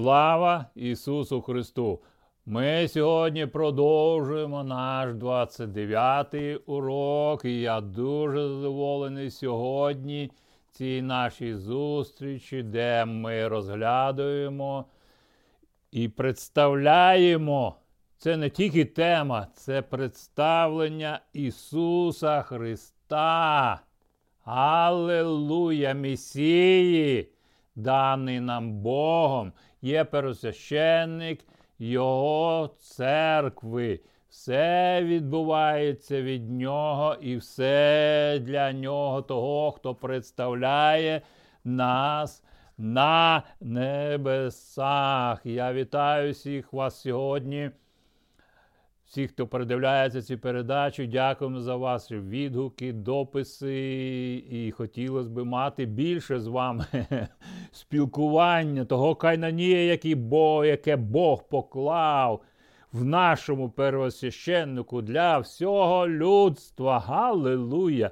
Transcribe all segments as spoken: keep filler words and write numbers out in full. Слава Ісусу Христу! Ми сьогодні продовжуємо наш двадцять дев'ятий урок, і я дуже задоволений сьогодні цій нашій зустрічі, де ми розглядаємо і представляємо. Це не тільки тема, це представлення Ісуса Христа. Алілуя! Месії, даний нам Богом, є первосвященник Його церкви. Все відбувається від Нього і все для Нього, того, хто представляє нас на небесах. Я вітаю всіх вас сьогодні, всіх, хто передивляється цю передачу. Дякуємо за ваші відгуки, дописи. І хотілося б мати більше з вами спілкування, того кайнанія, яке Бог поклав в нашому первосвященнику для всього людства. Галилуя!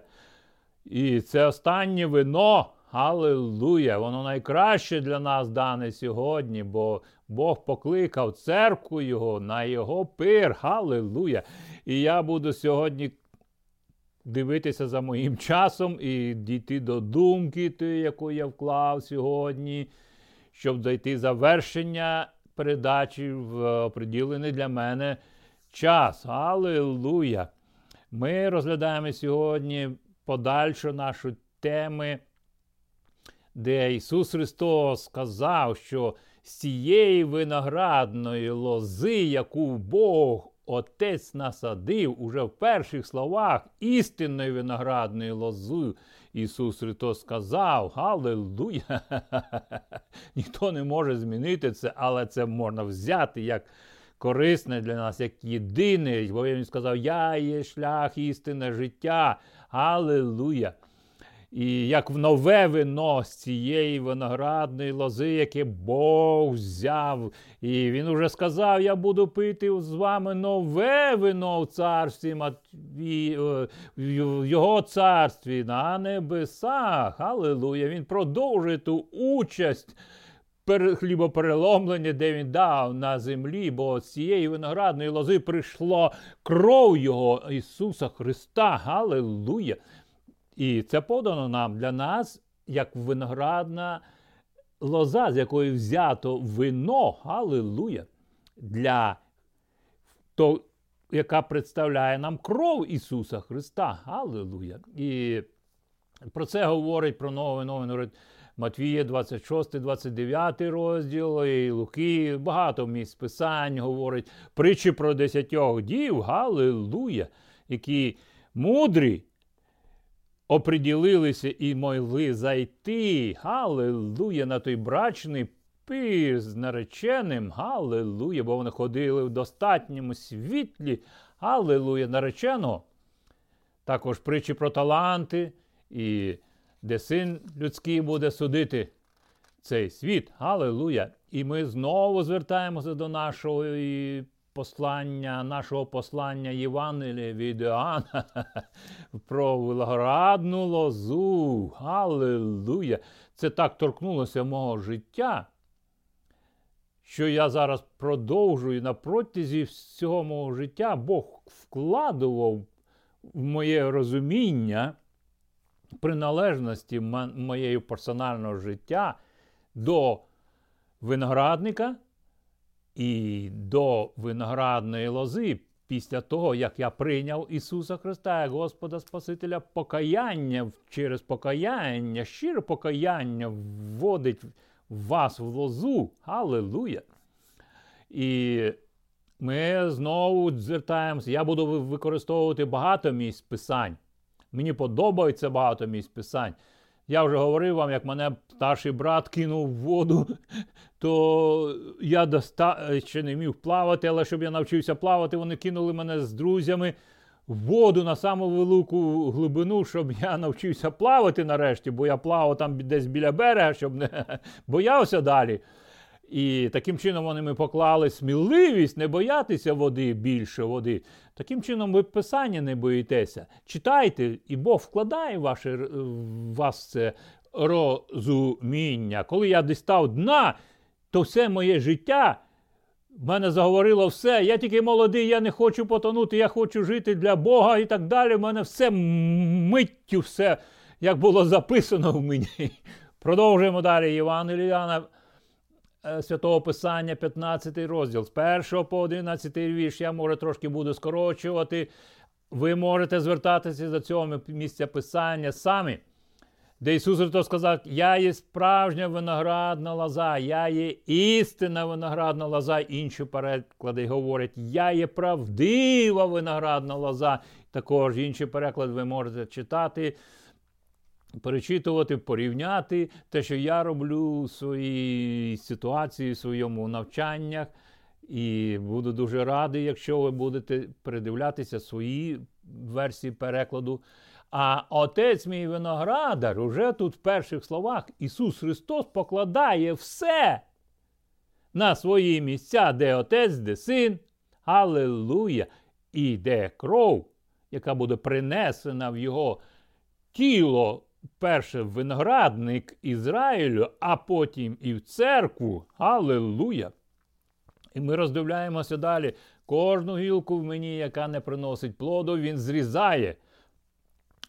І це останнє вино. Галилуя! Воно найкраще для нас дане сьогодні, бо Бог покликав церкву Його на Його пир. Галилуя! І я буду сьогодні дивитися за моїм часом і дійти до думки, тієї, яку я вклав сьогодні, щоб дійти завершення передачі в оприділений для мене час. Галилуя! Ми розглядаємо сьогодні подальшу нашу тему, де Ісус Христос сказав, що з цієї виноградної лози, яку Бог, Отець насадив, уже в перших словах істинної виноградної лози, Ісус Христос сказав, галилуя, ніхто не може змінити це, але це можна взяти як корисне для нас, як єдине, бо Він сказав, я є шлях, істина, життя, галилуя. І як в нове вино з цієї виноградної лози, яке Бог взяв. І Він уже сказав, я буду пити з вами нове вино в царстві, в Його царстві на небесах. Алілуя! Він продовжує ту участь хлібопереломлення, де Він дав на землі, бо з цієї виноградної лози прийшла кров Його, Ісуса Христа. Алілуя! І це подано нам для нас, як виноградна лоза, з якої взято вино, алілуя, для того, яка представляє нам кров Ісуса Христа, алілуя. І про це говорить, про нове вино, говорить Матвія двадцять шостий двадцять дев'ятий розділ, і Луки, багато місць писань говорить, притчі про десятьох дів, алілуя, які мудрі, оприділилися і могли зайти, галилуя, на той брачний пир з нареченим, галилуя, бо вони ходили в достатньому світлі, галилуя, нареченого. Також притчі про таланти, і де син людський буде судити цей світ, галилуя. І ми знову звертаємося до нашого послання, нашого послання Євангелія від Іоанна про виноградну лозу. Алілуя! Це так торкнулося мого життя, що я зараз продовжую на протязі всього мого життя. Бог вкладував в моє розуміння приналежності моєї персонального життя до виноградника і до виноградної лози, після того, як я прийняв Ісуса Христа, як Господа Спасителя, покаяння, через покаяння, щире покаяння вводить вас в лозу. Алілуя! І ми знову звертаємося. Я буду використовувати багато місць писань. Мені подобається багато місць писань. Я вже говорив вам, як мене старший брат кинув в воду, то я доста... ще не міг плавати, але щоб я навчився плавати, вони кинули мене з друзями в воду на саму велику глибину, щоб я навчився плавати нарешті, бо я плавав там десь біля берега, щоб не боявся далі. І таким чином вони ми поклали сміливість не боятися води, більше води. Таким чином ви писання не боїтеся. Читайте, і Бог вкладає в, ваше, в вас це розуміння. Коли я дістав дна, то все моє життя, в мене заговорило все, я тільки молодий, я не хочу потонути, я хочу жити для Бога і так далі. В мене все миттю, все, як було записано в мені. Продовжуємо далі. Іван Ілліянов, Святого Писання, п'ятнадцятий розділ. З першого по одинадцятий вірш, я, може, трошки буду скорочувати. Ви можете звертатися до цього місця Писання самі. Де Ісус Христос сказав, я є справжня виноградна лоза, я є істинна виноградна лоза. Інші переклади говорять, я є правдива виноградна лоза. Також інший переклад ви можете читати, перечитувати, порівняти те, що я роблю в своїй ситуації, в своєму навчаннях. І буду дуже радий, якщо ви будете передивлятися свої версії перекладу. А отець мій виноградар, уже тут в перших словах, Ісус Христос покладає все на свої місця, де отець, де син, алелуя, і де кров, яка буде принесена в його тіло, перше в виноградник Ізраїлю, а потім і в церкву, алелуя. І ми роздивляємося далі. Кожну гілку в мені, яка не приносить плоду, він зрізає.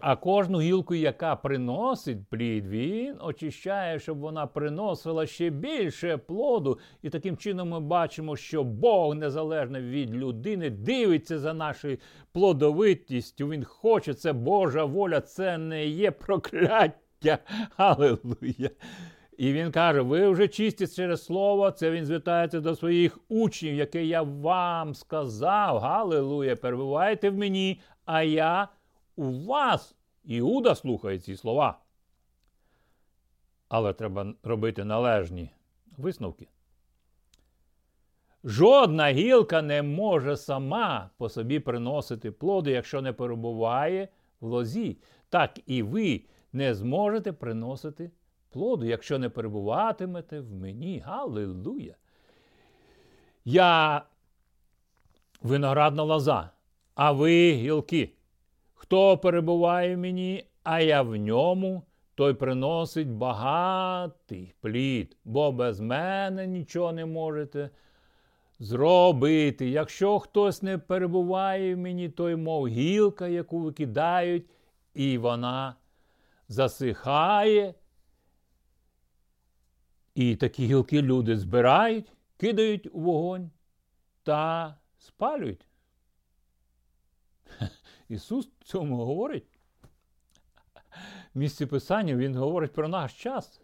А кожну гілку, яка приносить плід, він очищає, щоб вона приносила ще більше плоду. І таким чином ми бачимо, що Бог, незалежно від людини, дивиться за нашою плодовитістю. Він хоче, це Божа воля, це не є прокляття. Алелуя! І він каже, ви вже чисті через слово, це він звертається до своїх учнів, яке я вам сказав. Алелуя! Перебувайте в мені, а я... у вас. Іуда слухає ці слова. Але треба робити належні висновки. Жодна гілка не може сама по собі приносити плоду, якщо не перебуває в лозі. Так і ви не зможете приносити плоду, якщо не перебуватимете в мені. Алілуя! Я виноградна лоза, а ви гілки. Хто перебуває в мені, а я в ньому, той приносить багатий плід, бо без мене нічого не можете зробити. Якщо хтось не перебуває в мені, той мов гілка, яку викидають, і вона засихає. І такі гілки люди збирають, кидають у вогонь та спалюють. Ісус цьому говорить. В місці Писання він говорить про наш час.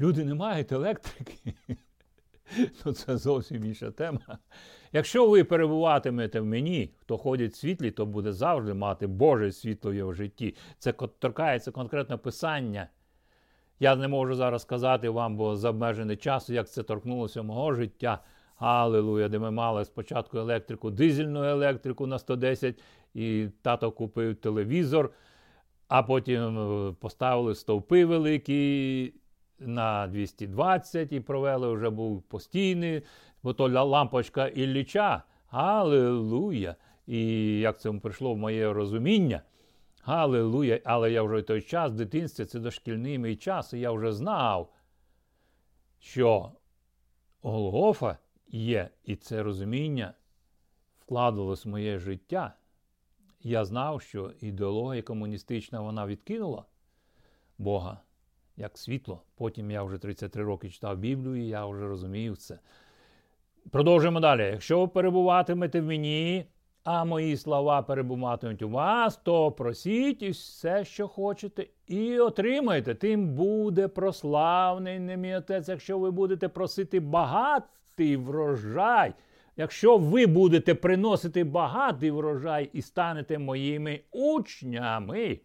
Люди не мають електрики. Ну, це зовсім інша тема. Якщо ви перебуватимете в мені, хто ходить в світлі, то буде завжди мати Боже світло в його житті. Це торкається конкретно Писання. Я не можу зараз сказати вам, бо за обмежений час, як це торкнулося мого життя, алілуя, де ми мали спочатку електрику, дизельну електрику на сто десять, і тато купив телевізор, а потім поставили стовпи великі на двісті двадцять і провели, вже був постійний, бо то лампочка Ілліча, алілуя, і як це прийшло в моє розуміння, алілуя, але я вже в той час, в дитинстві, це дошкільний мій час, і я вже знав, що Голгофа є, і це розуміння вкладалось в моє життя. Я знав, що ідеологія комуністична, вона відкинула Бога як світло. Потім я вже тридцять три роки читав Біблію, і я вже розумів це. Продовжуємо далі. Якщо ви перебуватимете в мені, а мої слова перебуватимуть у вас, то просіть і все, що хочете, і отримаєте. Тим буде прославний мій Отець, якщо ви будете просити багато, врожай. Якщо ви будете приносити багатий врожай і станете моїми учнями,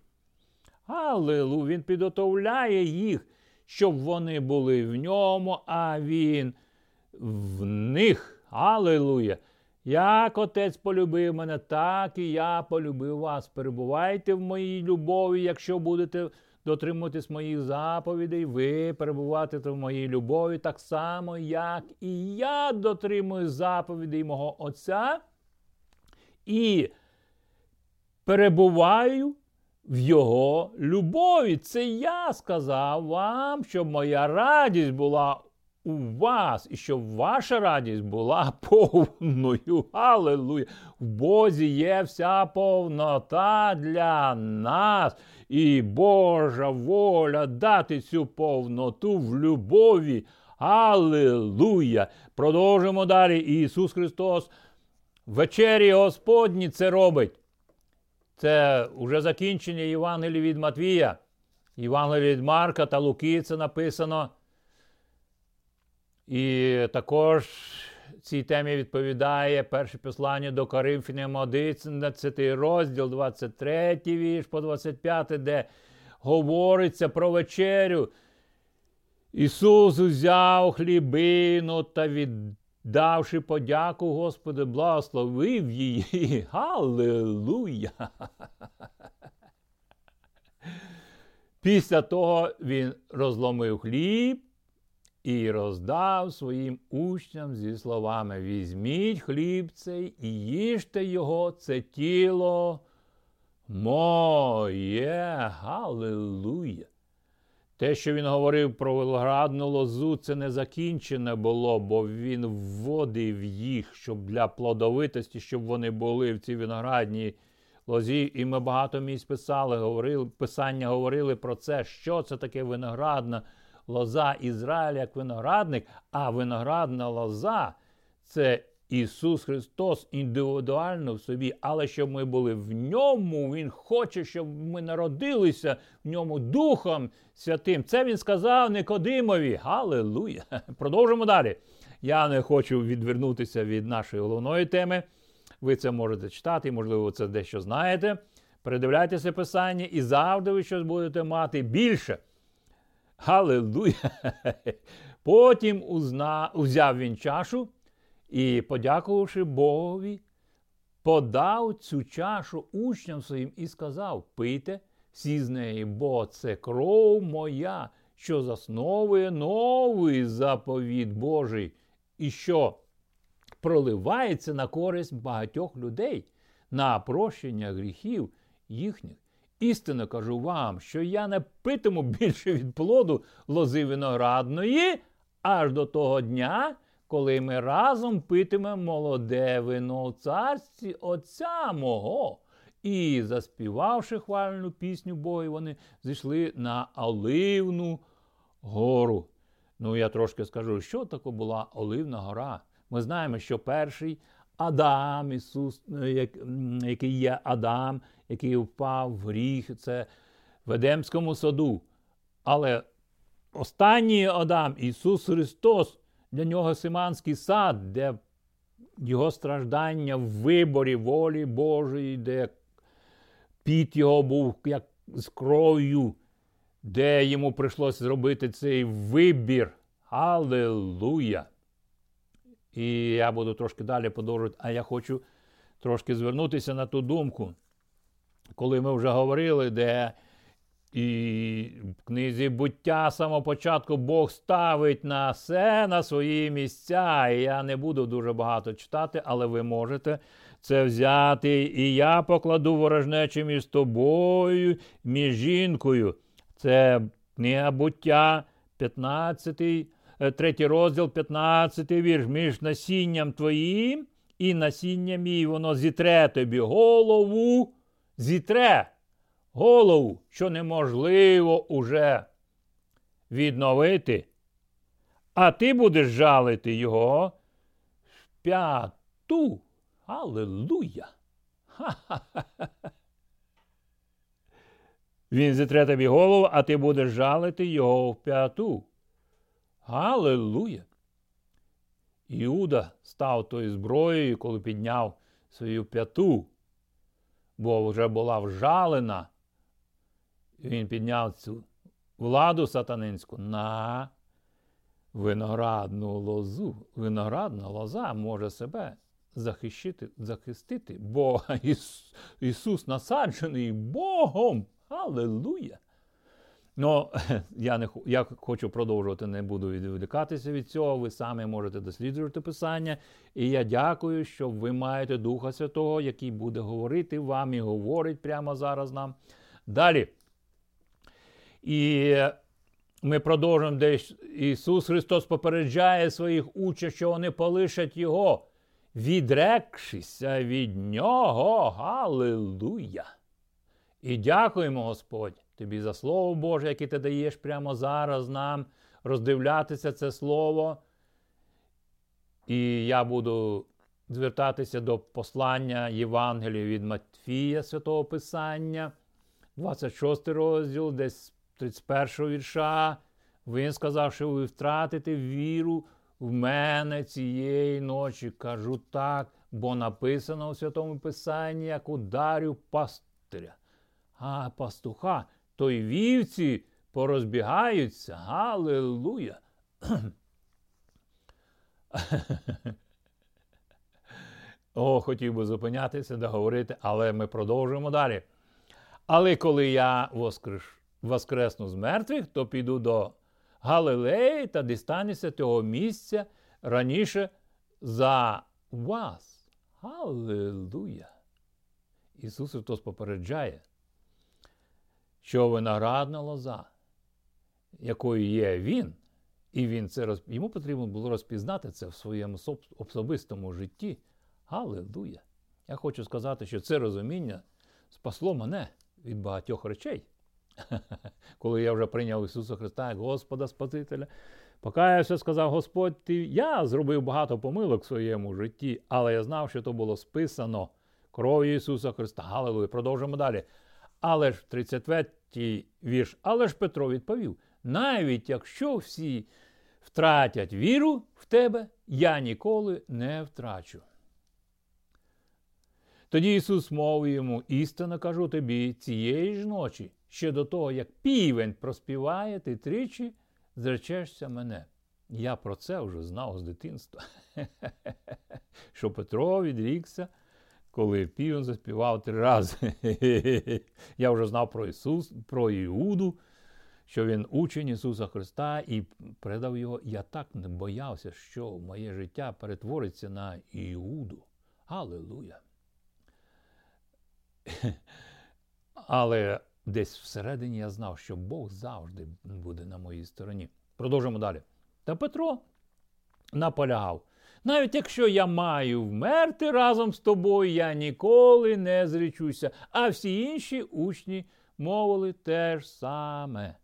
алілуя, він підготовляє їх, щоб вони були в ньому, а він в них. Алілуя. Як Отець полюбив мене, так і я полюбив вас. Перебувайте в моїй любові, якщо будете дотримуйтесь моїх заповідей, ви перебуватимете в моїй любові так само, як і я дотримую заповідей мого Отця і перебуваю в його любові. Це я сказав вам, щоб моя радість була у вас, і щоб ваша радість була повною. Алілуя! В Бозі є вся повнота для нас. І Божа воля дати цю повноту в любові. Алілуя! Продовжимо далі. Ісус Христос в вечері Господні це робить. Це вже закінчення Євангелії від Матвія. Євангелії від Марка та Луки це написано. І також цій темі відповідає перше послання до Коринфянам, одинадцятий розділ, двадцять третій вірш по двадцять п'ятий, де говориться про вечерю. Ісус узяв хлібину та, віддавши подяку Господу, благословив її. Алілуя! Після того він розломив хліб і роздав своїм учням зі словами: «Візьміть хліб цей і їжте його, це тіло моє». Алілуя! Те, що він говорив про виноградну лозу, це не закінчене було, бо він вводив їх, щоб для плодовитості, щоб вони були в цій виноградній лозі. І ми багато місць писали, говорили, писання говорили про це, що це таке виноградна лоза. Ізраїль як виноградник, а виноградна лоза – це Ісус Христос індивідуально в собі, але щоб ми були в ньому, він хоче, щоб ми народилися в ньому Духом Святим. Це він сказав Никодимові. Алілуя! Продовжимо далі. Я не хочу відвернутися від нашої головної теми. Ви це можете читати, можливо, це дещо знаєте. Передивляйтеся Писання, і завжди ви щось будете мати більше. Алілуя! Потім узна... узяв він чашу, і, подякувавши Богові, подав цю чашу учням своїм і сказав: «Пийте всі з неї, бо це кров моя, що засновує новий заповіт Божий, і що проливається на користь багатьох людей, на прощення гріхів їхніх. Істинно кажу вам, що я не питиму більше від плоду лози виноградної, аж до того дня, коли ми разом питимемо молоде вино в царстві Отця мого». І, заспівавши хвальну пісню Богу, вони зійшли на Оливну гору. Ну, я трошки скажу, що таке була Оливна гора. Ми знаємо, що перший Адам, Ісус, який є Адам, який впав в гріх, це в Едемському саду. Але останній Адам, Ісус Христос, для нього Гефсиманський сад, де його страждання в виборі волі Божої, де піт його був як з кров'ю, де йому прийшлося зробити цей вибір. Алілуя! І я буду трошки далі подовжувати, а я хочу трошки звернутися на ту думку, коли ми вже говорили, де і в книзі «Буття» самого початку Бог ставить на все на свої місця. І я не буду дуже багато читати, але ви можете це взяти. «І я покладу ворожнечу між тобою, між жінкою». Це книга «Буття», п'ятнадцятий, третій розділ, п'ятнадцятий вірш. «Між насінням твоїм і насінням мій воно зітре тобі голову, зітре». Голову, що неможливо уже відновити, а ти будеш жалити його в п'яту. Алілуя! Він зітре тобі голову, а ти будеш жалити його в п'яту. Алілуя! Іуда став тою зброєю, коли підняв свою п'яту, бо вже була вжалена. Він підняв цю владу сатанинську на виноградну лозу. Виноградна лоза може себе захищити, захистити, бо Іс, Ісус насаджений Богом. Алілуя! Ну, я, не, я хочу продовжувати, не буду відволікатися від цього. Ви самі можете досліджувати Писання. І я дякую, що ви маєте Духа Святого, який буде говорити вам і говорить прямо зараз нам. Далі. І Ми продовжуємо, де Ісус Христос попереджає своїх учнів, що вони полишать Його, відрекшися від Нього. Галилуя! І дякуємо, Господь, Тобі за Слово Боже, яке Ти даєш прямо зараз нам, роздивлятися це Слово. І я буду звертатися до послання Євангелія від Матфія, Святого Писання, двадцять шостий розділ, десь тридцять першого вірша. Він сказав, що ви втратите віру в мене цієї ночі. Кажу так, бо написано у Святому Писанні, як ударю пастиря, а пастуха, то й вівці порозбігаються. Галилуя! О, хотів би зупинятися, договорити, але ми продовжуємо далі. Але коли я воскреш, воскресну з мертвих, то піду до Галилеї та дістануся того місця раніше за вас. Галилуя! Ісус Христос попереджає, що виноградна лоза, якою є Він, і він це розп... йому потрібно було розпізнати це в своєму особистому житті. Галилуя! Я хочу сказати, що це розуміння спасло мене від багатьох речей. Коли я вже прийняв Ісуса Христа як Господа Спасителя, покаявся, сказав, Господь, ти... я зробив багато помилок в своєму житті, але я знав, що то було списано кров'ю Ісуса Христа. Галилуя! Продовжимо далі. Але ж, тридцять третій вірш, але ж Петро відповів, навіть якщо всі втратять віру в тебе, я ніколи не втрачу. Тоді Ісус мовив йому, істинно кажу тобі, цієї ж ночі, ще до того, як півень проспіває, ти тричі зречешся мене. Я про це вже знав з дитинства. Що Петро відрікся, коли півень заспівав три рази. Я вже знав про Ісус, про Іуду, що він учень Ісуса Христа і передав його. Я так не боявся, що моє життя перетвориться на Іуду. Алілуя! Але десь всередині я знав, що Бог завжди буде на моїй стороні. Продовжимо далі. Та Петро наполягав. Навіть якщо я маю вмерти разом з тобою, я ніколи не зречуся. А всі інші учні мовили те ж саме.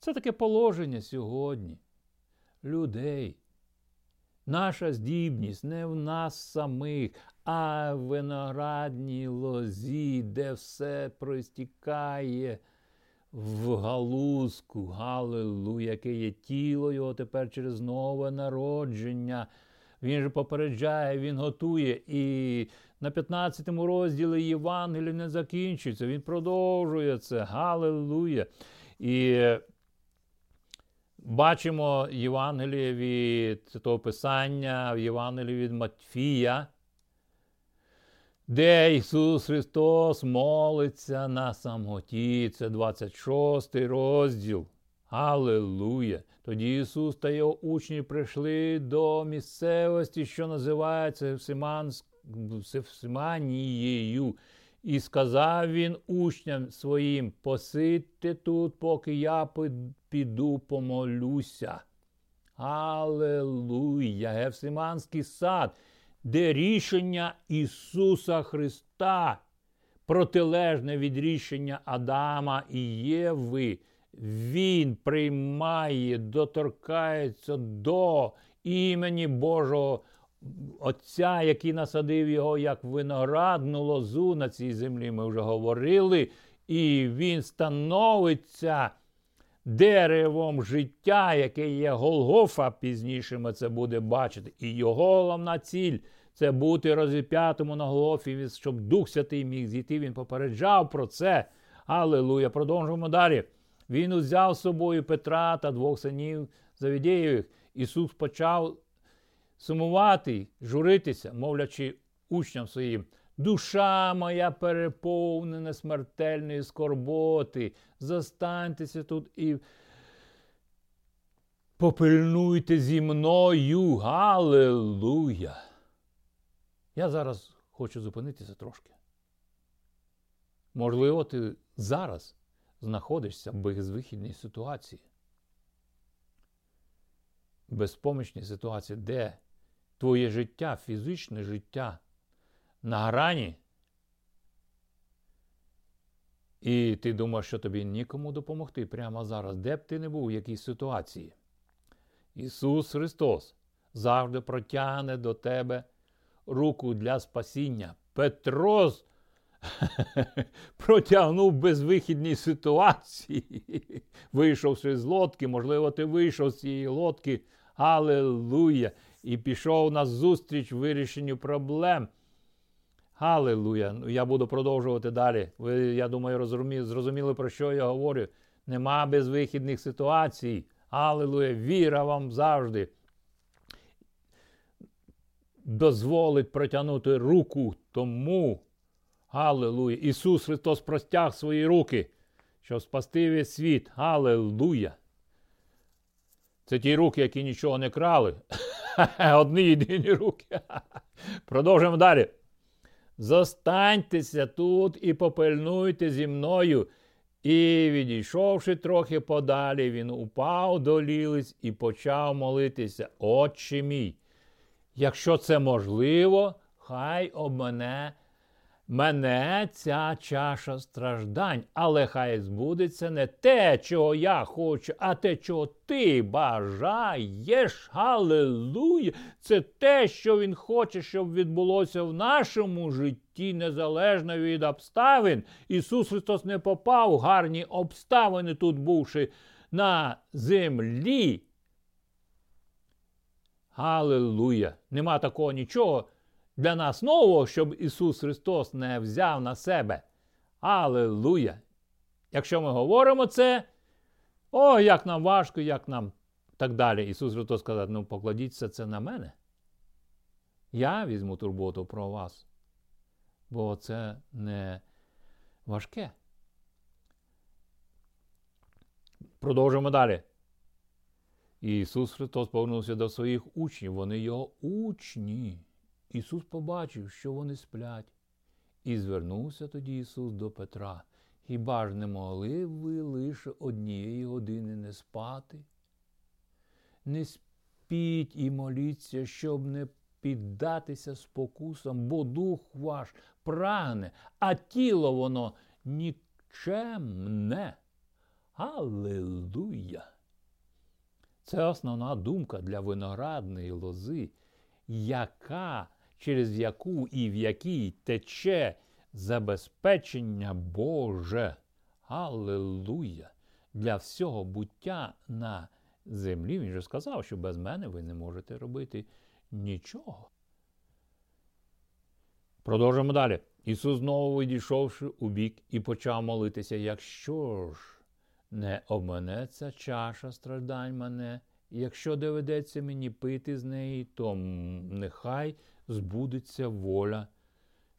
Це таке положення сьогодні. Людей. Наша здібність не в нас самих, а в виноградній лозі, де все простікає в галузку. Галилуя, яке є тіло його тепер через нове народження. Він же попереджає, він готує. І на п'ятнадцятому розділі Євангелія не закінчується. Він продовжує це. Галилуя. І бачимо Євангеліє від Святого Писання, Євангеліє від Матфія, де Ісус Христос молиться на самоті. Це двадцять шостий розділ. Алілуя! Тоді Ісус та його учні прийшли до місцевості, що називається Гефсиманією. І сказав він учням своїм, посидьте тут, поки я піду помолюся. Алілуя! Гефсиманський сад, де рішення Ісуса Христа, протилежне від рішення Адама і Єви, Він приймає, доторкається до імені Божого Отця, який насадив його як виноградну лозу на цій землі, ми вже говорили, і він становиться деревом життя, яке є Голгофа, пізніше ми це буде бачити. І його головна ціль – це бути розіп'ятому на Голгофі, щоб Дух Святий міг зійти, він попереджав про це. Алілуя! Продовжуємо далі. Він узяв з собою Петра та двох синів Заведеєвих. Ісус почав сумувати, журитися, мовлячи учням своїм, «Душа моя переповнена смертельної скорботи, застаньтеся тут і попильнуйте зі мною, галилуя!» Я зараз хочу зупинитися трошки. Можливо, ти зараз знаходишся в безвихідній ситуації. безпомічній ситуації, де твоє життя, фізичне життя на грані, і ти думаєш, що тобі нікому допомогти прямо зараз, де б ти не був, в якій ситуації. Ісус Христос завжди протягне до тебе руку для спасіння. Петро протягнув безвихідні ситуації. Вийшовши з лодки, можливо, ти вийшов з цієї лодки, алелуя, і пішов на зустріч вирішенню проблем. Алелуя. Я буду продовжувати далі. Ви, я думаю, розумі, зрозуміли, про що я говорю. Нема безвихідних ситуацій. Алелуя. Віра вам завжди дозволить протягнути руку тому. Алелуя. Ісус Христос простяг свої руки, щоб спасти весь світ. Алелуя. Це ті руки, які нічого не крали. Одні єдині руки. Продовжуємо далі. Зостаньтеся тут і попильнуйте зі мною. І відійшовши трохи подалі, він упав до лілиць і почав молитися. Отче мій, якщо це можливо, хай об мене, мене ця чаша страждань, але хай збудеться не те, чого я хочу, а те, чого ти бажаєш. Алелуя! Це те, що він хоче, щоб відбулося в нашому житті, незалежно від обставин. Ісус Христос не попав в гарні обставини, тут бувши на землі. Алелуя! Нема такого нічого для нас нового, щоб Ісус Христос не взяв на себе. Алелуя! Якщо ми говоримо це, о, як нам важко, як нам, так далі. Ісус Христос сказав, ну покладіться це на мене. Я візьму турботу про вас. Бо це не важке. Продовжуємо далі. Ісус Христос повернувся до своїх учнів, вони його учні. Ісус побачив, що вони сплять, і звернувся тоді Ісус до Петра. Хіба ж не могли ви лише однієї години не спати? Не спіть і моліться, щоб не піддатися спокусам, бо дух ваш прагне, а тіло воно нікчемне. Алелуя! Це основна думка для виноградної лози, яка, через яку і в якій тече забезпечення Боже. Алелуя! Для всього буття на землі. Він же сказав, що без мене ви не можете робити нічого. Продовжимо далі. Ісус, знову відійшовши у бік, і почав молитися, якщо ж не обменеться чаша страждань мене, якщо доведеться мені пити з неї, то нехай збудеться воля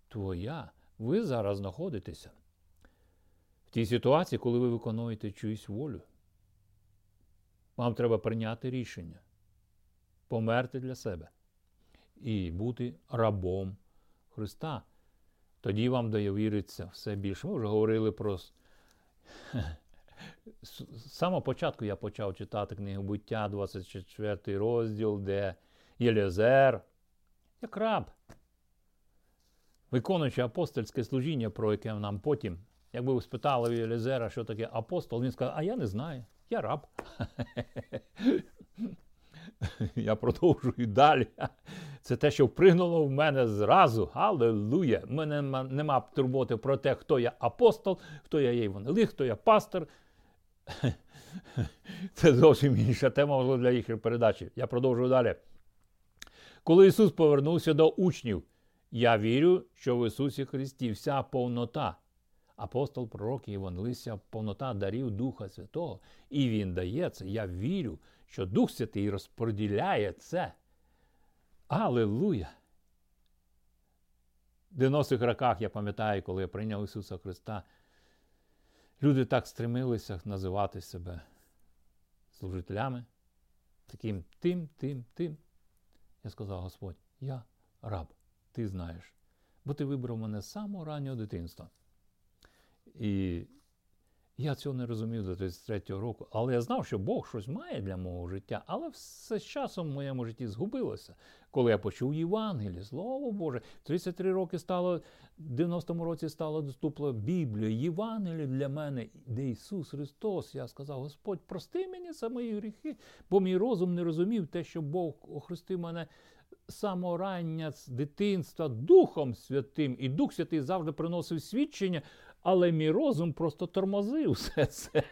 твоя. Ви зараз знаходитеся в тій ситуації, коли ви виконуєте чиюсь волю. Вам треба прийняти рішення, померти для себе і бути рабом Христа. Тоді вам довіриться все більше. Ми вже говорили про... З самого початку я почав читати книгу «Буття», двадцять четвертий розділ, де Єлезер, як раб, виконуючи апостольське служіння, про яке нам потім, якби ви спитали Єлезера, що таке апостол, він сказав, а я не знаю, я раб. Я продовжую далі. Це те, що впригнуло в мене зразу. Алелуя! У мене нема, нема турботи про те, хто я апостол, хто я євангелист, хто я пастор. Це зовсім інша тема, можливо, для їхньої передачі. Я продовжую далі. Коли Ісус повернувся до учнів, я вірю, що в Ісусі Христі вся повнота. Апостол, пророк і євангелист, повнота дарів Духа Святого. І Він дає це. Я вірю, що Дух Святий розподіляє це. Алелуя! В дев'яностих роках, я пам'ятаю, коли я прийняв Ісуса Христа, люди так стремилися називати себе служителями. Таким тим, тим, тим. Я сказав, Господь, я раб, ти знаєш. Бо ти вибрав мене з самого раннього дитинства. І Я цього не розумів до тридцять третього року, але я знав, що Бог щось має для мого життя, але все з часом в моєму житті згубилося. Коли я почув Євангеліє, Слово Боже, тридцять три роки стало, в дев'яностому році стало доступно Біблія, Євангеліє для мене, де Ісус Христос. Я сказав: Господь, прости мені за мої гріхи, бо мій розум не розумів те, що Бог охрестив мене саморання з дитинства Духом Святим, і Дух Святий завжди приносив свідчення, але мій розум просто тормозив все це.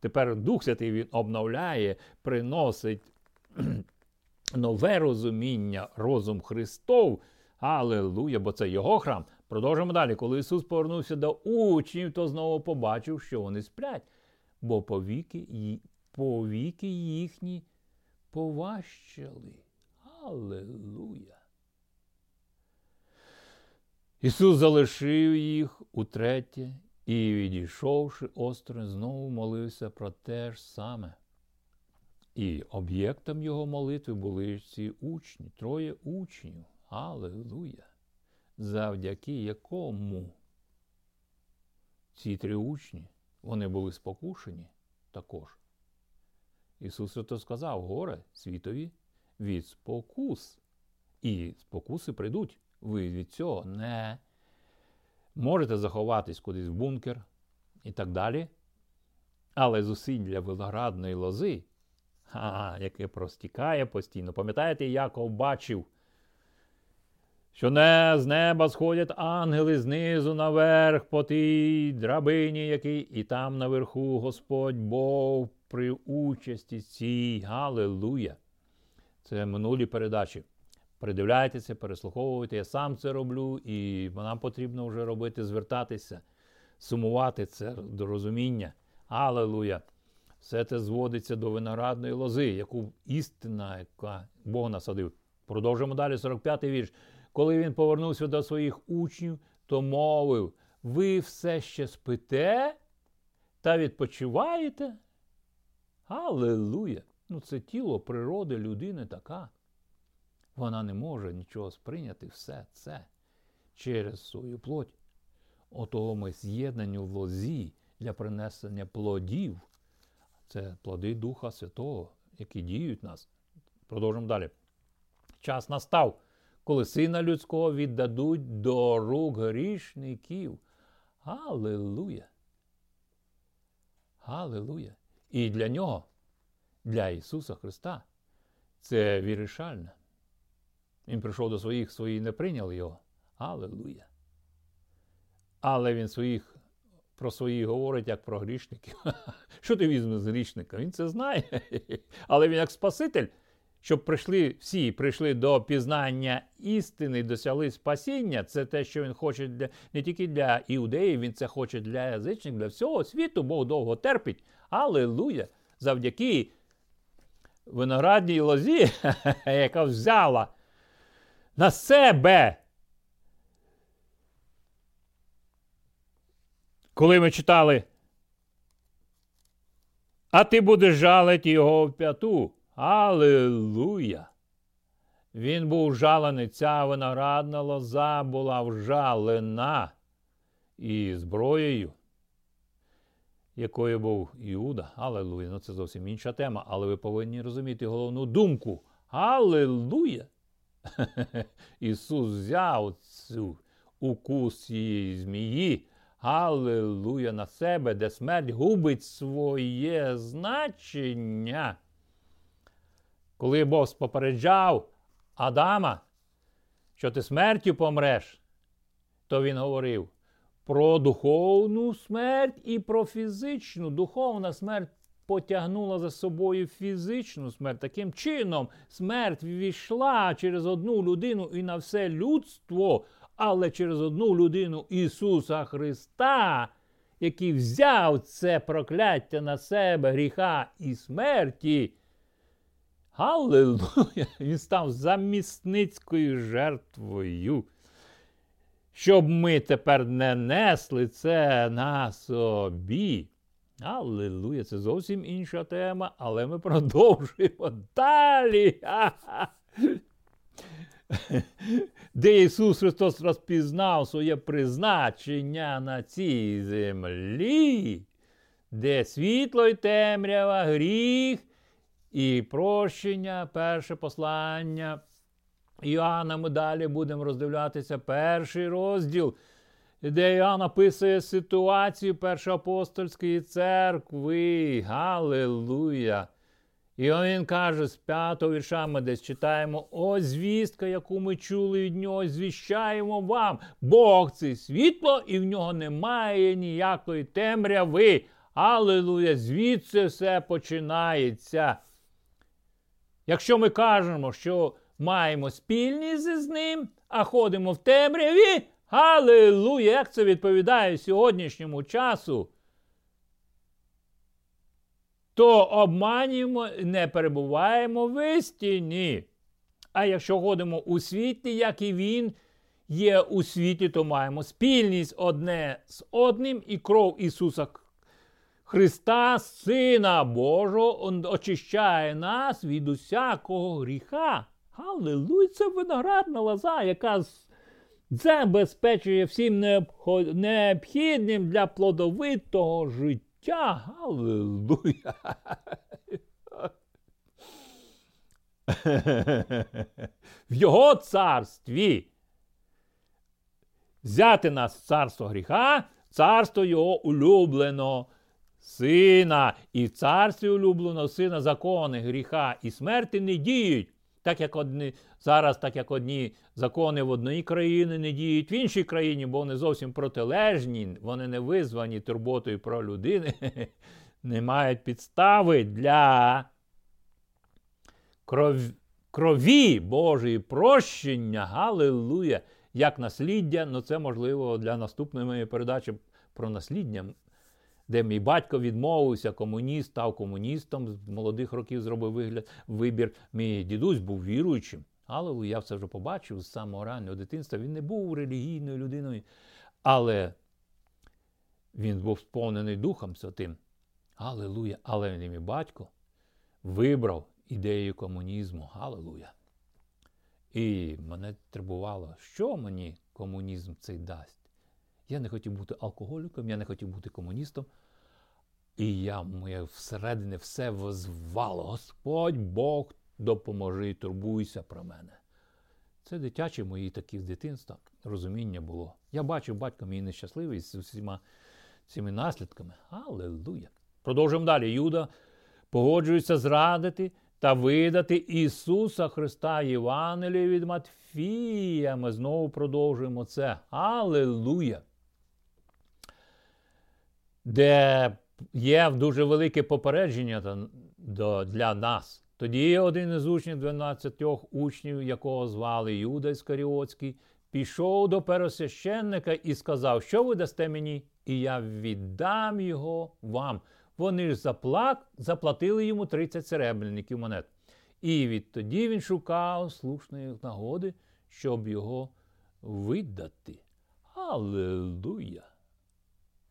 Тепер Дух Святий, він обновляє, приносить нове розуміння, розум Христов. Алілуя, бо це його храм. Продовжимо далі. Коли Ісус повернувся до учнів, то знову побачив, що вони сплять, бо повіки, повіки їхні поважчали. Алілуя. Ісус залишив їх утретє і, відійшовши осторонь, знову молився про те ж саме. І об'єктом його молитви були ці учні, троє учнів. Алілуя! Завдяки якому ці три учні, вони були спокушені також. Ісус то сказав: горе світові від спокус. І спокуси прийдуть. Ви від цього не можете заховатись кудись в бункер і так далі. Але зусилля виноградної лози, а, яке простікає постійно. Пам'ятаєте, Яков бачив, що не з неба сходять ангели знизу наверх по тій драбині, який і там наверху Господь Бог при участі цій. Галилуя! Це минулі передачі. Придивляйтеся, переслуховуйте, я сам це роблю, і нам потрібно вже робити, звертатися, сумувати це до розуміння. Алілуя! Все це зводиться до виноградної лози, яку істина, яка Бог насадив. Продовжимо далі, сорок п'ятий вірш. Коли він повернувся до своїх учнів, то мовив: ви все ще спите та відпочиваєте? Алілуя! Ну це тіло природи людини така. Вона не може нічого сприйняти, все це через свою плоть. Отого ми з'єднані в лозі для принесення плодів. Це плоди Духа Святого, які діють в нас. Продовжимо далі. Час настав, коли Сина Людського віддадуть до рук грішників. Алілуя! Алілуя! І для Нього, для Ісуса Христа, це вирішальне. Він прийшов до своїх, свої не прийняли його. Алілуя. Але він своїх, про своїх говорить, як про грішників. Що ти візьмеш з грішника? Він це знає. Але він як Спаситель, щоб прийшли всі, прийшли до пізнання істини, досягли спасіння. Це те, що він хоче для, не тільки для іудеїв, він це хоче для язичників, для всього світу. Бог довго терпить. Алілуя. Завдяки виноградній лозі, яка взяла на себе. Коли ми читали: а ти будеш жалити його в п'яту. Алілуя! Він був жалений, ця виноградна лоза була вжалена. І зброєю, якою був Іуда. Алілуя! Ну це зовсім інша тема, але ви повинні розуміти головну думку. Алілуя! Ісус взяв цю укус цієї змії, алілуя, на себе, де смерть губить своє значення. Коли Бог попереджав Адама, що ти смертю помреш, то він говорив про духовну смерть і про фізичну. Духовна смерть потягнула за собою фізичну смерть. Таким чином, смерть ввійшла через одну людину і на все людство, але через одну людину Ісуса Христа, який взяв це прокляття на себе гріха і смерті. Алілуя! Він став замісницькою жертвою. Щоб ми тепер не несли це на собі. Алілуя, це зовсім інша тема, але ми продовжуємо далі. де Ісус Христос розпізнав своє призначення на цій землі, де світло й темрява, гріх і прощення, перше послання Іоанна. Ми далі будемо роздивлятися перший розділ, де Іоанн описує ситуацію першоапостольської церкви. Галилуя! І він каже, з п'ятого вірша ми десь читаємо: «О, звістка, яку ми чули від нього, звіщаємо вам. Бог – це світло, і в нього немає ніякої темряви». Алілуя! Звідси все починається. Якщо ми кажемо, що маємо спільність з ним, а ходимо в темряві, алілуя! Як це відповідає сьогоднішньому часу? То обманюємо, не перебуваємо в істині. А якщо ходимо у світлі, як і він є у світі, то маємо спільність одне з одним, і кров Ісуса Христа, Сина Божого, очищає нас від усякого гріха. Алілуя, це виноградна лоза, яка забезпечує всім необхідним для плодовитого життя. Алілуя! В його царстві. Взяти нас царство гріха, царство його улюбленого сина. І в царстві улюбленого сина закони гріха і смерті не діють. Так як одні, зараз, так як одні закони в одній країні не діють в іншій країні, бо вони зовсім протилежні, вони не визвані турботою про людини, не мають підстави для кров... крові Божої прощення, галилуя, як насліддя, ну це можливо для наступної моєї передачі про насліддя, де мій батько відмовився, комуніст, став комуністом, з молодих років зробив вигляд, вибір. Мій дідусь був віруючим. Але я все вже побачив з самого раннього дитинства. Він не був релігійною людиною, але він був сповнений Духом Святим. Алілуя! Але мій батько вибрав ідею комунізму. Алілуя! І мене турбувало, що мені комунізм цей дасть? Я не хотів бути алкоголіком, я не хотів бути комуністом. І я, моє всередині все возвало. Господь, Бог, допоможи, турбуйся про мене. Це дитяче мої такі з дитинства розуміння було. Я бачив, батько мій нещасливий з усіма цими наслідками. Алілуя! Продовжуємо далі. Юда погоджується зрадити та видати Ісуса Христа. Євангеліє від Матфія. Ми знову продовжуємо це. Алілуя! Де є дуже велике попередження для нас. Тоді один із учнів, дванадцяти учнів, якого звали Юда Іскаріотський, пішов до первосвященника і сказав: «Що ви дасте мені? І я віддам його вам». Вони ж заплатили йому тридцять серебряників монет. І відтоді він шукав слушної нагоди, щоб його видати. Алілуя!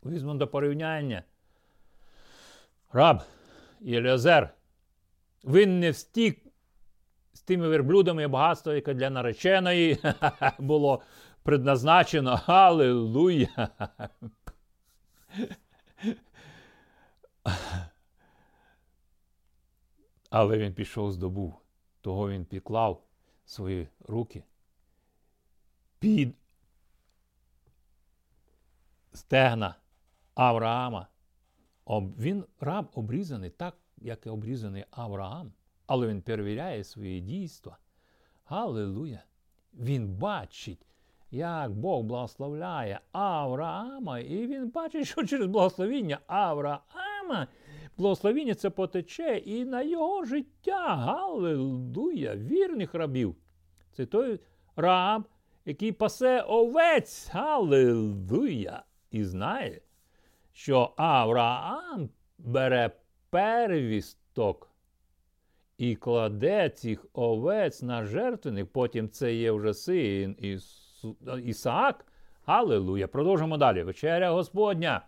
Візьмемо до порівняння. Раб Єлезер, він не встиг з тими верблюдами і багатство, яке для нареченої було предназначено. Алілуя! Але він пішов, здобув. Того він підклав свої руки під стегна Авраама. Об... Він раб обрізаний так, як і обрізаний Авраам. Але він перевіряє свої дійства. Алілуя! Він бачить, як Бог благословляє Авраама. І він бачить, що через благословіння Авраама благословіння це потече і на його життя. Алілуя! Вірних рабів. Це той раб, який пасе овець. Алілуя! І знає, що Авраам бере первісток і кладе цих овець на жертвенник. Потім це є вже син Ісу... Ісаак. Алілуя! Продовжимо далі. Вечеря Господня.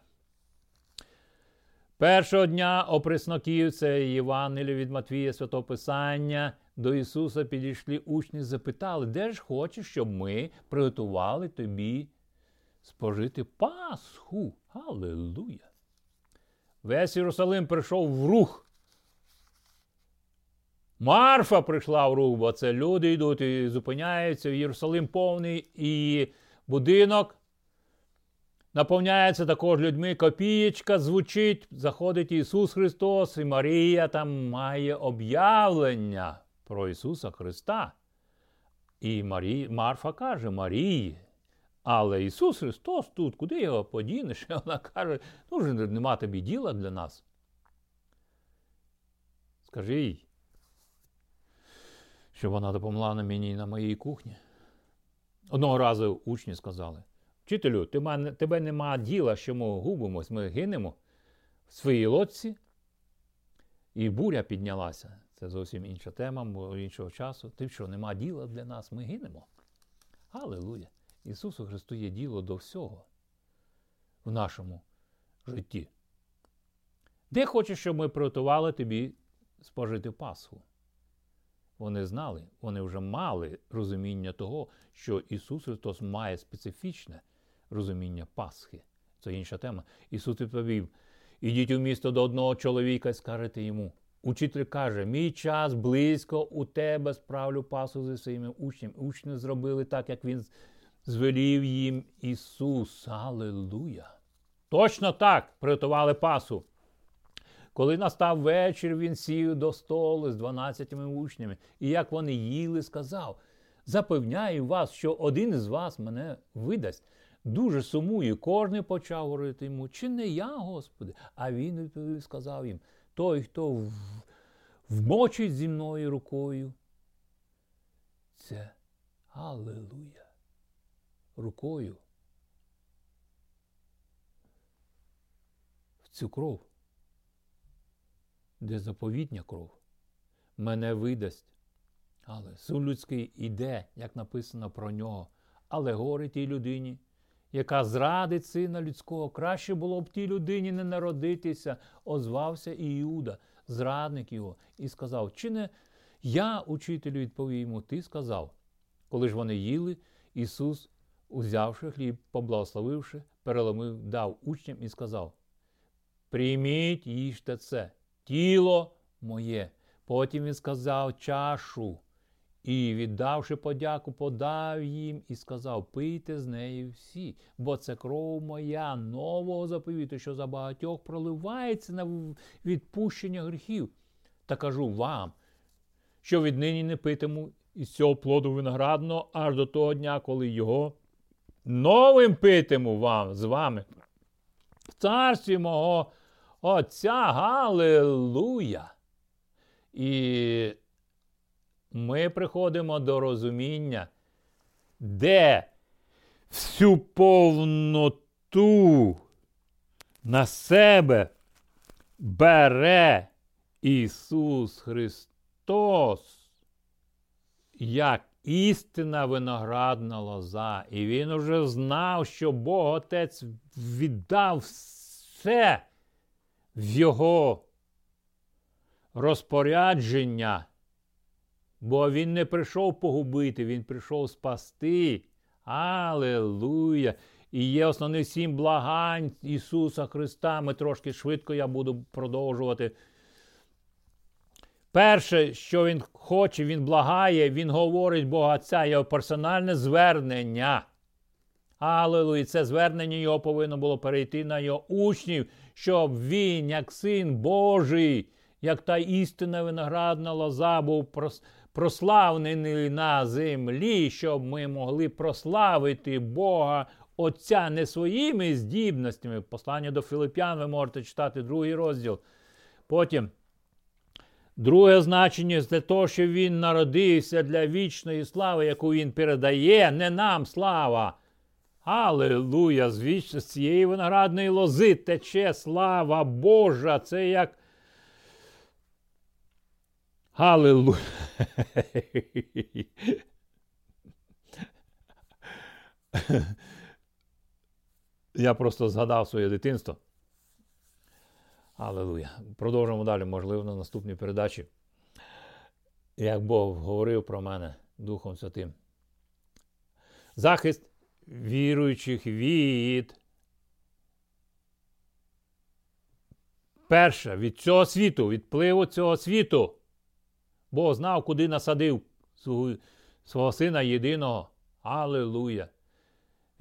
Першого дня опресноків, це Євангеліє від Матвія, Святого Писання, до Ісуса підійшли учні, запитали, де ж хочеш, щоб ми приготували тобі спожити Пасху? Алілуя! Весь Єрусалим прийшов в рух. Марфа прийшла в рух, бо це люди йдуть і зупиняються. Єрусалим повний, і будинок наповняється також людьми. Копієчка звучить, заходить Ісус Христос, і Марія там має об'явлення про Ісуса Христа. І Марі... Марфа каже, Марії, але Ісус Христос тут, куди його подінеш? І вона каже, ну вже нема тобі діла для нас. Скажи їй, щоб вона допомогла на мені на моїй кухні. Одного разу учні сказали, вчителю, тебе нема діла, що ми губимось, ми гинемо в своїй лодці. І буря піднялася. Це зовсім інша тема, бо іншого часу. Ти що, нема діла для нас, ми гинемо. Алілуя! Ісусу Христу є діло до всього в нашому житті. Де хочеш, щоб ми приготували тобі спожити Пасху? Вони знали, вони вже мали розуміння того, що Ісус Христос має специфічне розуміння Пасхи. Це інша тема. Ісус відповів, ідіть у місто до одного чоловіка і скажете йому. Учитель каже, мій час близько, у тебе справлю Пасху зі своїми учнями. Учні зробили так, як він звелів їм Ісус. Алілуя! Точно так приготували Пасху. Коли настав вечір, він сів до столу з дванадцятьма учнями, і як вони їли, сказав, запевняю вас, що один із вас мене видасть. Дуже сумую, кожен почав говорити йому, чи не я, Господи? А він відповів, сказав їм, той, хто вмочить зі мною рукою, це алілуя, рукою в цю кров, де заповітня кров, мене видасть. Але син людський іде, як написано про нього. Але горе тій людині, яка зрадить сина людського. Краще було б тій людині не народитися. Озвався і Іуда, зрадник його, і сказав, чи не я, учителю, відповів йому, ти сказав. Коли ж вони їли, Ісус, узявши хліб, поблагословивши, переломив, дав учням і сказав, прийміть, їжте це. Тіло моє. Потім він сказав чашу і, віддавши подяку, подав їм і сказав, пийте з неї всі, бо це кров моя, нового заповіту, що за багатьох проливається на відпущення гріхів. Та кажу вам, що віднині не питиму із цього плоду виноградного, аж до того дня, коли його новим питиму вам з вами в царстві мого Отця. Галилуя! І ми приходимо до розуміння, де всю повноту на себе бере Ісус Христос, як істинна виноградна лоза. І Він уже знав, що Бог Отець віддав все в Його розпорядження, бо Він не прийшов погубити, Він прийшов спасти. Алілуя! І є основні сім благань Ісуса Христа. Ми трошки швидко, я буду продовжувати. Перше, що Він хоче, Він благає, Він говорить Бога Отця, Його персональне звернення. Алілуя! Це звернення Його повинно було перейти на Його учнів, щоб Він, як Син Божий, як та істинна виноградна лоза, був прославлений на землі, щоб ми могли прославити Бога Отця не своїми здібностями. Послання до Филип'ян ви можете читати другий розділ. Потім, друге значення, це те, що Він народився для вічної слави, яку Він передає, не нам слава. Алілуя! Звісно, з цієї виноградної лози тече слава Божа. Це як... Алілуя! Я просто згадав своє дитинство. Алілуя! Продовжимо далі, можливо, на наступній передачі. як Бог говорив про мене Духом Святим. Захист віруючих від перша, від цього світу, від впливу цього світу. Бог знав, куди насадив свого, свого сина єдиного. Алілуя!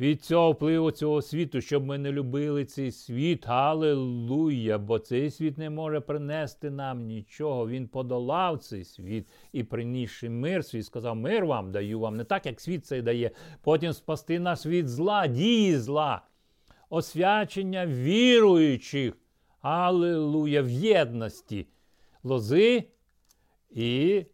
Від цього впливу цього світу, щоб ми не любили цей світ. Алілуя! Бо цей світ не може принести нам нічого. Він подолав цей світ і принісши мир свій, сказав, мир вам даю вам, не так, як світ цей дає. Потім спасти нас від зла, дії зла. Освячення віруючих. Алілуя! В єдності. Лози і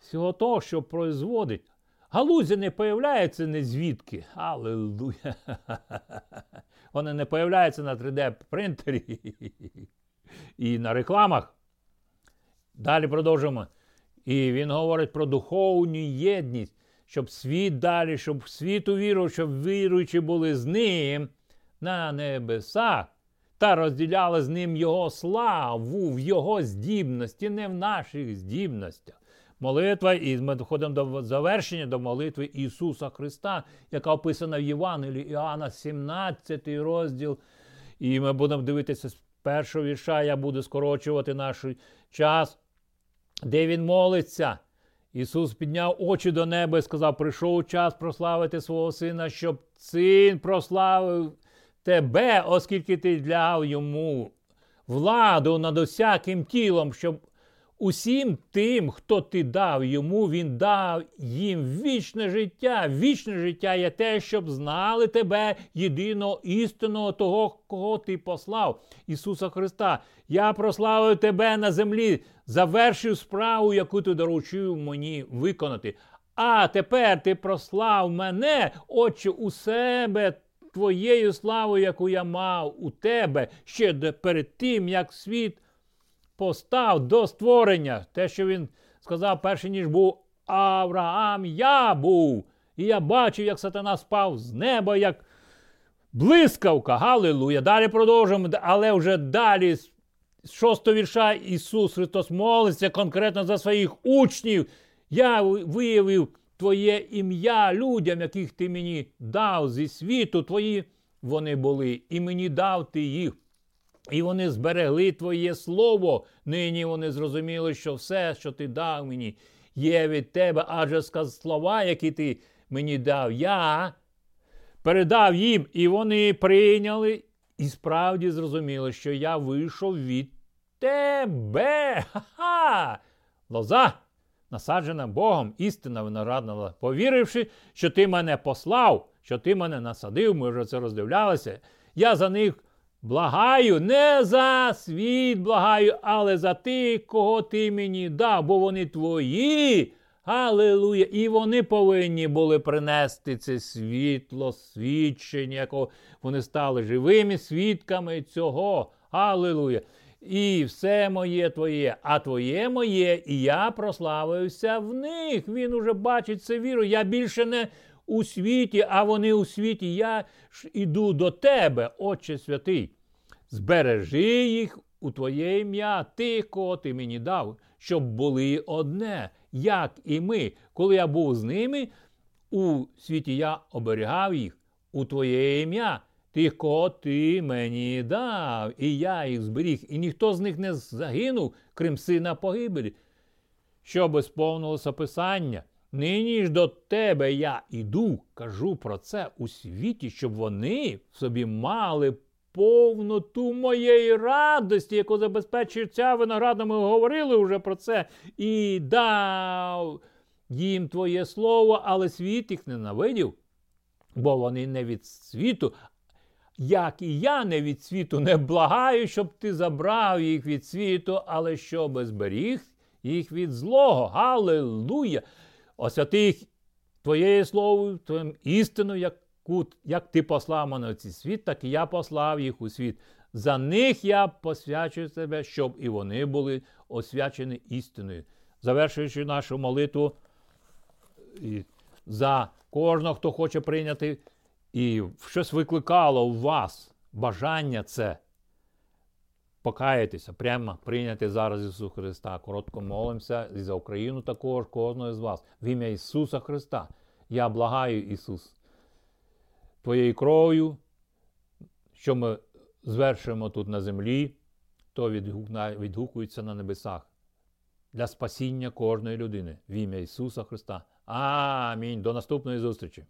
всього того, що производить. Галузі не появляються не звідки. Алілуя. Вони не появляються на три Ді принтері і на рекламах. Далі продовжуємо. І він говорить про духовну єдність, щоб світ далі, щоб світ увірував, щоб віруючі були з ним на небесах та розділяли з ним його славу в його здібності, не в наших здібностях. Молитва, і ми доходимо до завершення, до молитви Ісуса Христа, яка описана в Євангелії Іоанна, сімнадцятий розділ. І ми будемо дивитися з першого вірша, я буду скорочувати наш час, де Він молиться. Ісус підняв очі до неба і сказав, прийшов час прославити свого Сина, щоб Син прославив тебе, оскільки ти дав йому владу над усяким тілом, щоб усім тим, хто ти дав йому, він дав їм вічне життя. Вічне життя є те, щоб знали тебе, єдиного істинного того, кого ти послав, Ісуса Христа. Я прославив тебе на землі, завершив справу, яку ти доручив мені виконати. А тепер ти прослав мене, Отче, у себе твоєю славою, яку я мав у тебе, ще перед тим, як світ постав до створення. Те, що він сказав, перше ніж був Авраам, я був. І я бачив, як сатана спав з неба, як блискавка. Галилуя. Далі продовжуємо, але вже далі з шостого вірша Ісус Христос молиться конкретно за своїх учнів. Я виявив твоє ім'я людям, яких ти мені дав зі світу. Твої вони були, і мені дав ти їх. І вони зберегли твоє слово. Нині вони зрозуміли, що все, що ти дав мені, є від тебе. Адже слова, які ти мені дав, я передав їм. І вони прийняли і справді зрозуміли, що я вийшов від тебе. Ха-ха! Лоза, насаджена Богом, істина виноградна. Повіривши, що ти мене послав, що ти мене насадив, ми вже це роздивлялися, я за них благаю, не за світ благаю, але за тих, кого ти мені дав, бо вони твої. Алілуя. І вони повинні були принести це світло, свідчення, якого вони стали живими свідками цього. Алілуя. І все моє твоє, а твоє моє, і я прославився в них. Він уже бачить це віру. Я більше не у світі, а вони у світі, я ж іду до тебе, Отче Святий. Збережи їх у твоє ім'я, ти, кого ти мені дав, щоб були одне, як і ми. Коли я був з ними, у світі я оберігав їх у твоє ім'я, тих, кого ти мені дав, і я їх зберіг, і ніхто з них не загинув, крім сина погибелі, щоби сповнилося Писання. Нині ж до тебе я іду, кажу про це у світі, щоб вони в собі мали повноту моєї радості, яку забезпечує ця виноградна, ми говорили вже про це, і дав їм твоє слово, але світ їх ненавидів, бо вони не від світу, як і я не від світу, не благаю, щоб ти забрав їх від світу, але щоб зберіг їх від злого. Алілуя! Освяти твоєю словою, твоєю істиною, яку, як ти послав мене у цей світ, так і я послав їх у світ. За них я посвячую тебе, щоб і вони були освячені істиною. Завершуючи нашу молитву за кожного, хто хоче прийняти, і щось викликало у вас бажання це. покаятися, прямо прийняти зараз Ісуса Христа. Коротко молимося і за Україну також, кожного з вас. В ім'я Ісуса Христа. Я благаю, Ісус, Твоєю кров'ю, що ми звершуємо тут на землі, то відгукується на небесах. Для спасіння кожної людини. В ім'я Ісуса Христа. Амінь. До наступної зустрічі.